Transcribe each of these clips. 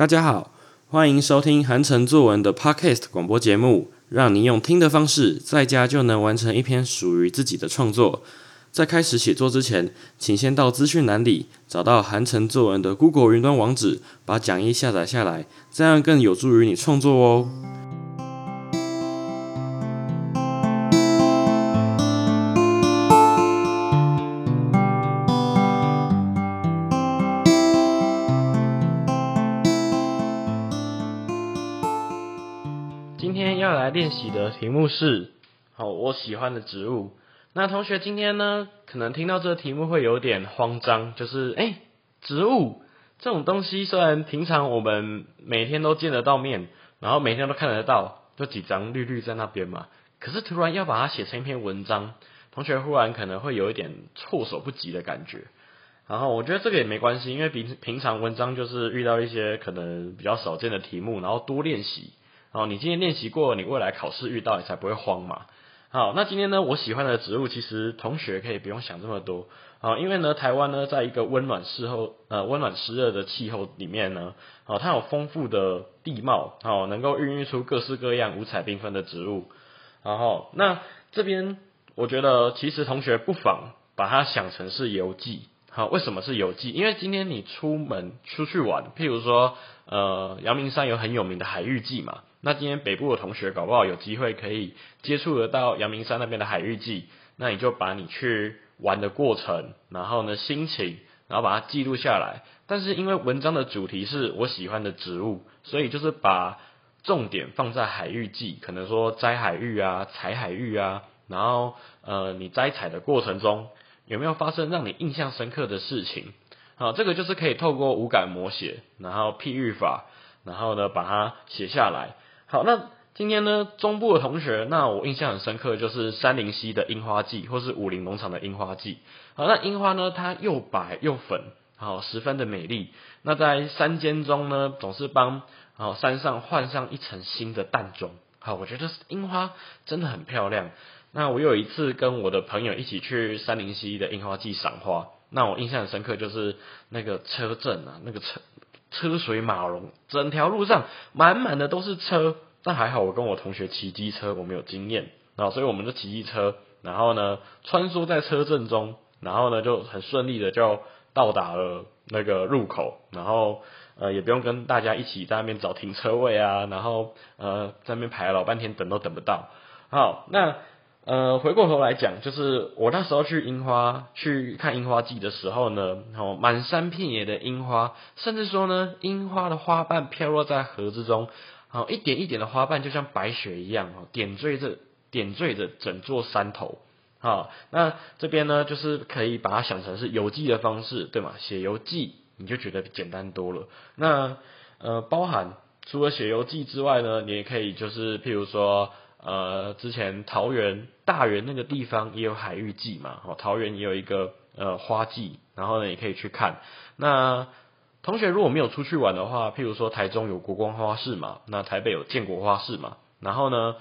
大家好，欢迎收听韩城作文的 Podcast 广播节目，让你用听的方式，在家就能完成一篇属于自己的创作。在开始写作之前，请先到资讯栏里找到韩城作文的 Google 云端网址，把讲义下载下来，这样更有助于你创作哦。今天要来练习的题目是我喜欢的植物。那同学今天呢，可能听到这个题目会有点慌张，就是植物这种东西，虽然平常我们每天都见得到面，然后每天都看得到，就几张绿绿在那边嘛，可是突然要把它写成一篇文章，同学忽然可能会有一点措手不及的感觉。然后我觉得这个也没关系，因为平常文章就是遇到一些可能比较少见的题目，然后多练习，然后你今天练习过，你未来考试遇到你才不会慌嘛。好，那今天呢，我喜欢的植物，其实同学可以不用想这么多。好，因为呢，台湾呢，在一个温暖湿热的气候里面呢，好，它有丰富的地貌，好，能够孕育出各式各样五彩缤纷的植物。然后，那这边我觉得其实同学不妨把它想成是游记。好，为什么是游记？因为今天你出去玩，譬如说，阳明山有很有名的海芋季嘛。那今天北部的同学搞不好有机会可以接触得到阳明山那边的海芋季，那你就把你去玩的过程，然后呢心情，然后把它记录下来。但是因为文章的主题是我喜欢的植物，所以就是把重点放在海芋季，可能说摘海芋啊、采海芋啊，然后你摘采的过程中有没有发生让你印象深刻的事情？好，这个就是可以透过五感摹写，然后譬喻法，然后呢把它写下来。好，那今天呢，中部的同学，那我印象很深刻的就是307的樱花季，或是50农场的樱花季。好，那樱花呢，它又白又粉，好，十分的美丽。那在山间中呢，总是帮山上换上一层新的淡妆。好，我觉得樱花真的很漂亮。那我有一次跟我的朋友一起去307的樱花季赏花，那我印象很深刻就是那个车阵啊，那个车水马龙，整条路上满满的都是车，但还好我跟我同学骑机车，我没有经验，然后所以我们就骑机车，然后呢穿梭在车阵中，然后呢就很顺利的就到达了那个入口，然后也不用跟大家一起在那边找停车位啊，然后在那边排了老半天，等都等不到。好，那回过头来讲，就是我那时候去看樱花季的时候呢，满山遍野的樱花，甚至说呢，樱花的花瓣飘落在盒子中，一点一点的花瓣就像白雪一样，点缀着整座山头。好，那这边呢，就是可以把它想成是游记的方式，对吗？写游记你就觉得简单多了。那包含除了写游记之外呢，你也可以就是譬如说，之前桃园大园那个地方也有海芋季嘛，桃园也有一个花季，然后呢也可以去看。那同学如果没有出去玩的话，譬如说台中有国光花市嘛，那台北有建国花市嘛，然后呢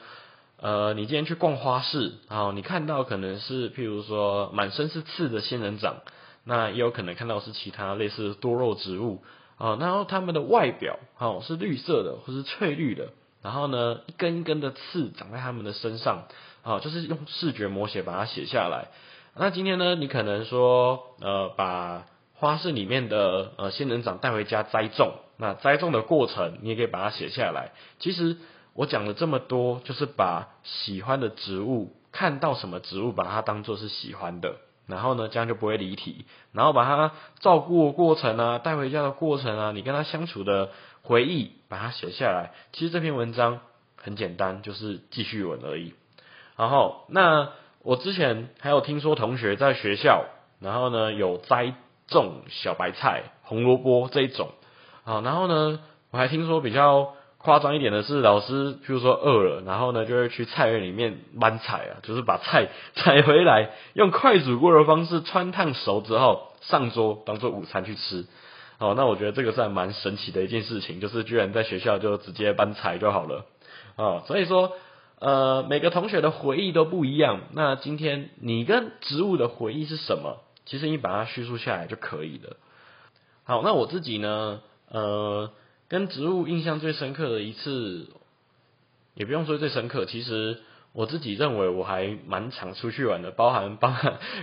你今天去逛花市，然后你看到可能是譬如说满身是刺的仙人掌，那也有可能看到是其他类似多肉植物，然后它们的外表是绿色的或是翠绿的，然后呢一根一根的刺长在他们的身上，就是用视觉摹写把它写下来。那今天呢，你可能说把花市里面的仙人掌带回家栽种，那栽种的过程你也可以把它写下来。其实我讲了这么多，就是把喜欢的植物，看到什么植物把它当作是喜欢的，然后呢这样就不会离题，然后把它照顾的过程啊，带回家的过程啊，你跟它相处的回忆把它写下来。其实这篇文章很简单，就是记叙文而已。然后那我之前还有听说同学在学校，然后呢有栽种小白菜、红萝卜这一种啊，然后呢我还听说比较夸张一点的是，老师譬如说饿了，然后呢就会去菜园里面搬菜啊，就是把菜采回来，用快煮锅的方式汆烫熟之后上桌当做午餐去吃。好，那我觉得这个是还蛮神奇的一件事情，就是居然在学校就直接搬菜就好了。所以说每个同学的回忆都不一样，那今天你跟植物的回忆是什么，其实你把它叙述下来就可以了。好，那我自己呢跟植物印象最深刻的一次，也不用说最深刻，其实我自己认为我还蛮常出去玩的，包含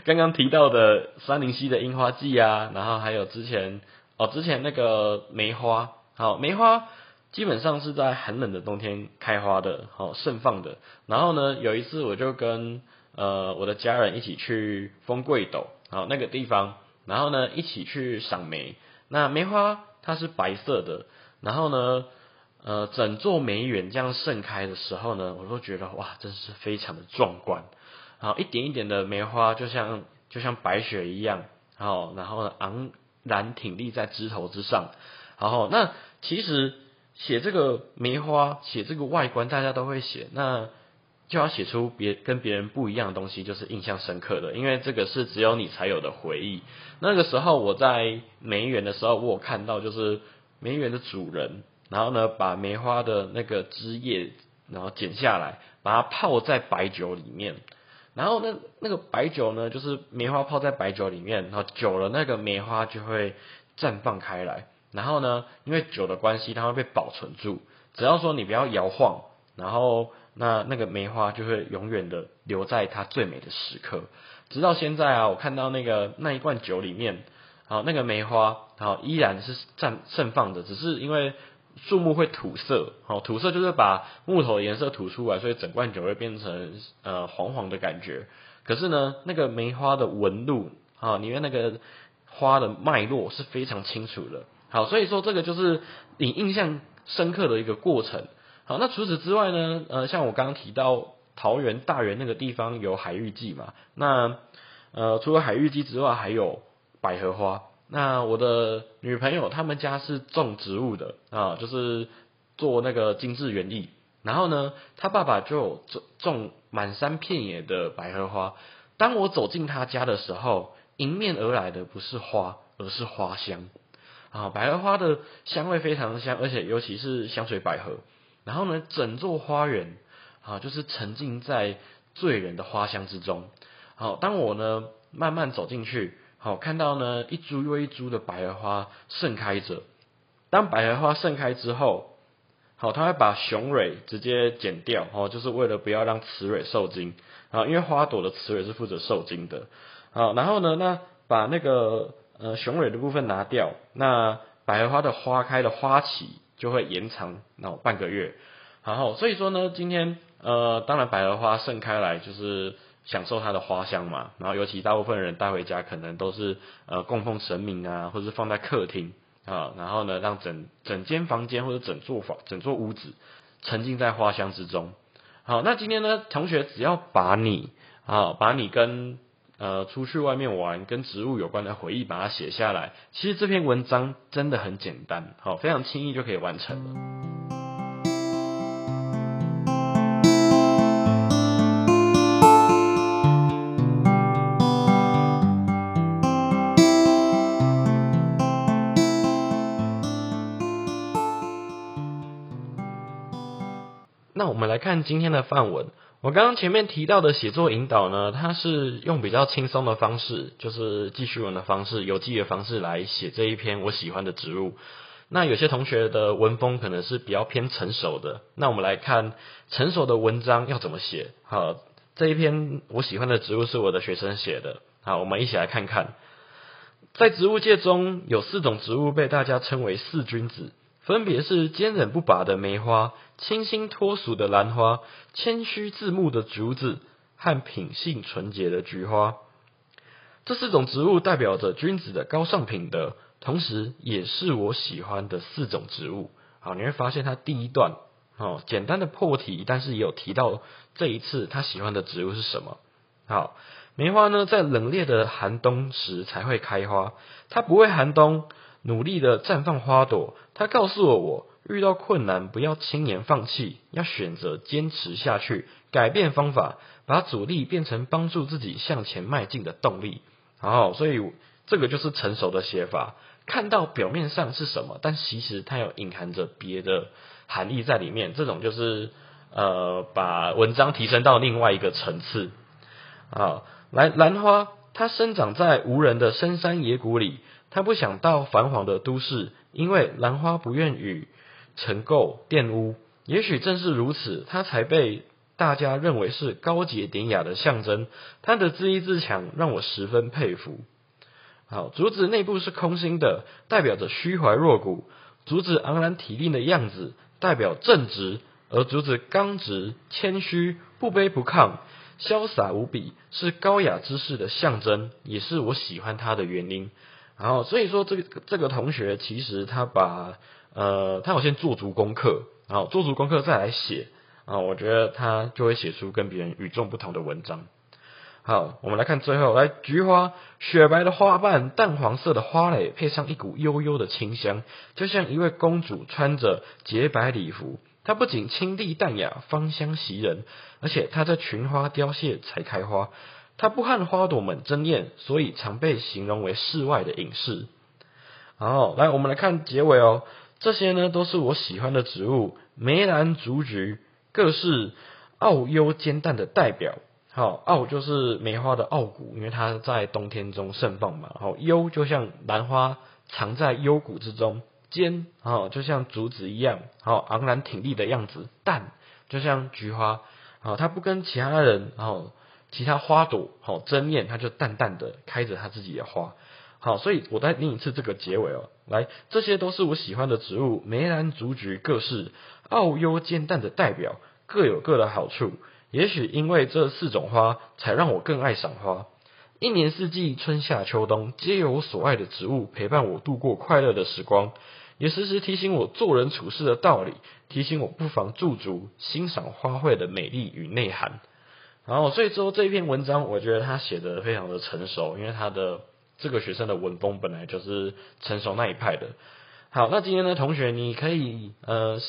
刚刚提到的 30C 的樱花季啊，然后还有之前那个梅花。好，梅花基本上是在很冷的冬天开花的，好，盛放的。然后呢，有一次我就跟我的家人一起去丰贵斗，好，那个地方，然后呢一起去赏梅。那梅花它是白色的，然后呢整座梅园这样盛开的时候呢，我都觉得哇，真是非常的壮观。好，一点一点的梅花就像白雪一样，好，然后呢昂然挺立在枝头之上。好，那其实写这个梅花，写这个外观大家都会写，那就要写出跟别人不一样的东西，就是印象深刻的，因为这个是只有你才有的回忆。那个时候我在梅园的时候，我有看到就是梅园的主人，然后呢把梅花的那个枝叶然后剪下来，把它泡在白酒里面，然后那个白酒呢，就是梅花泡在白酒里面，然后久了那个梅花就会绽放开来，然后呢因为酒的关系，它会被保存住，只要说你不要摇晃，然后那个梅花就会永远的留在它最美的时刻。直到现在啊，我看到那一罐酒里面，好，那个梅花好依然是盛放的，只是因为树木会土色，好，土色就是把木头的颜色土出来，所以整罐酒会变成黄黄的感觉。可是呢，那个梅花的纹路啊，里面那个花的脉络是非常清楚的。好，所以说这个就是你印象深刻的一个过程。好，那除此之外呢，像我刚刚提到桃园大园那个地方有海芋季嘛，那除了海芋季之外，还有百合花。那我的女朋友他们家是种植物的啊，就是做那个精致园艺。然后呢，他爸爸就有种满山遍野的百合花。当我走进他家的时候，迎面而来的不是花，而是花香啊！百合花的香味非常香，而且尤其是香水百合。然后呢，整座花园啊，就是沉浸在醉人的花香之中。好，当我呢慢慢走进去。好，看到呢一株又一株的百合花盛开着。当百合花盛开之后，好，它会把雄蕊直接剪掉，哦，就是为了不要让雌蕊受精啊，因为花朵的雌蕊是负责受精的。好，然后呢，那把那个雄蕊的部分拿掉，那百合花的花开的花期就会延长半个月。好，所以说呢，今天当然百合花盛开来就是。享受它的花香嘛，然后尤其大部分人带回家可能都是供奉神明啊，或者是放在客厅啊，然后呢让整间房间或者整座屋子沉浸在花香之中。好，那今天呢，同学只要把你跟出去外面玩跟植物有关的回忆把它写下来，其实这篇文章真的很简单，好，非常轻易就可以完成了。那我们来看今天的范文。我刚刚前面提到的写作引导呢，它是用比较轻松的方式，就是记叙文的方式、游记的方式来写这一篇我喜欢的植物。那有些同学的文风可能是比较偏成熟的，那我们来看成熟的文章要怎么写。好，这一篇我喜欢的植物是我的学生写的。好，我们一起来看看。在植物界中，有四种植物被大家称为四君子，分别是坚韧不拔的梅花、清新脱俗的兰花、谦虚自牧的竹子和品性纯洁的菊花。这四种植物代表着君子的高尚品德，同时也是我喜欢的四种植物。好，你会发现它第一段简单的破题，但是也有提到这一次他喜欢的植物是什么。好，梅花呢，在冷冽的寒冬时才会开花，它不畏寒冬，努力的绽放花朵。他告诉我遇到困难不要轻言放弃，要选择坚持下去，改变方法，把阻力变成帮助自己向前迈进的动力。好，所以这个就是成熟的写法，看到表面上是什么，但其实它有隐含着别的含义在里面，这种就是把文章提升到另外一个层次。好，兰花它生长在无人的深山野谷里，他不想到繁华的都市，因为兰花不愿与尘垢、玷污。也许正是如此，它才被大家认为是高洁典雅的象征。它的自立自强让我十分佩服。好，竹子内部是空心的，代表着虚怀若谷；竹子昂然体令的样子，代表正直；而竹子刚直、谦虚、不卑不亢、潇洒无比，是高雅之士的象征，也是我喜欢它的原因。然后，所以说这个同学其实他把他有先做足功课，然后做足功课再来写啊，我觉得他就会写出跟别人与众不同的文章。好，我们来看最后，来菊花，雪白的花瓣，淡黄色的花蕾，配上一股悠悠的清香，就像一位公主穿着洁白礼服。它不仅清丽淡雅，芳香袭人，而且它在群花凋谢才开花。它不和花朵们争艳，所以常被形容为世外的隐士。好，来我们来看结尾哦。这些呢都是我喜欢的植物，梅兰竹菊，各是傲幽兼淡的代表。好，傲就是梅花的傲骨，因为它在冬天中盛放嘛。好，幽就像兰花藏在幽谷之中，兼好就像竹子一样，好昂然挺立的样子，淡就像菊花，好它不跟其他人，好其他花朵好争艳，它就淡淡的开着它自己的花。好，所以我再念一次这个结尾哦。来，这些都是我喜欢的植物，梅兰竹菊各是傲幽兼淡的代表，各有各的好处。也许因为这四种花，才让我更爱赏花。一年四季，春夏秋冬，皆有我所爱的植物陪伴我度过快乐的时光，也时时提醒我做人处事的道理，提醒我不妨驻足欣赏花卉的美丽与内涵。然后，所以之后这篇文章，我觉得他写得非常的成熟，因为他的这个学生的文风本来就是成熟那一派的。好，那今天呢，同学你可以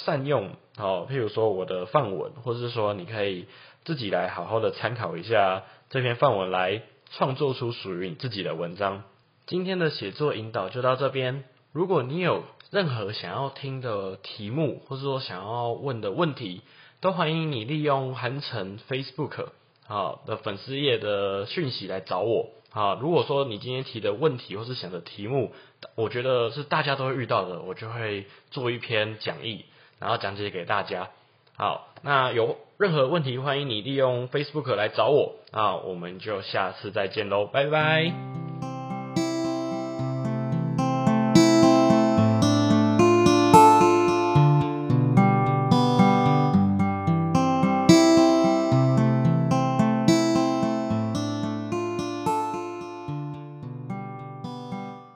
善用，好，譬如说我的范文，或者是说你可以自己来好好的参考一下这篇范文，来创作出属于你自己的文章。今天的写作引导就到这边。如果你有任何想要听的题目，或者说想要问的问题，都欢迎你利用韩城 Facebook 好的粉丝页的讯息来找我。啊，如果说你今天提的问题或是想的题目，我觉得是大家都会遇到的，我就会做一篇讲义，然后讲解给大家。好，那有任何问题，欢迎你利用 Facebook 来找我。啊，我们就下次再见咯，拜拜。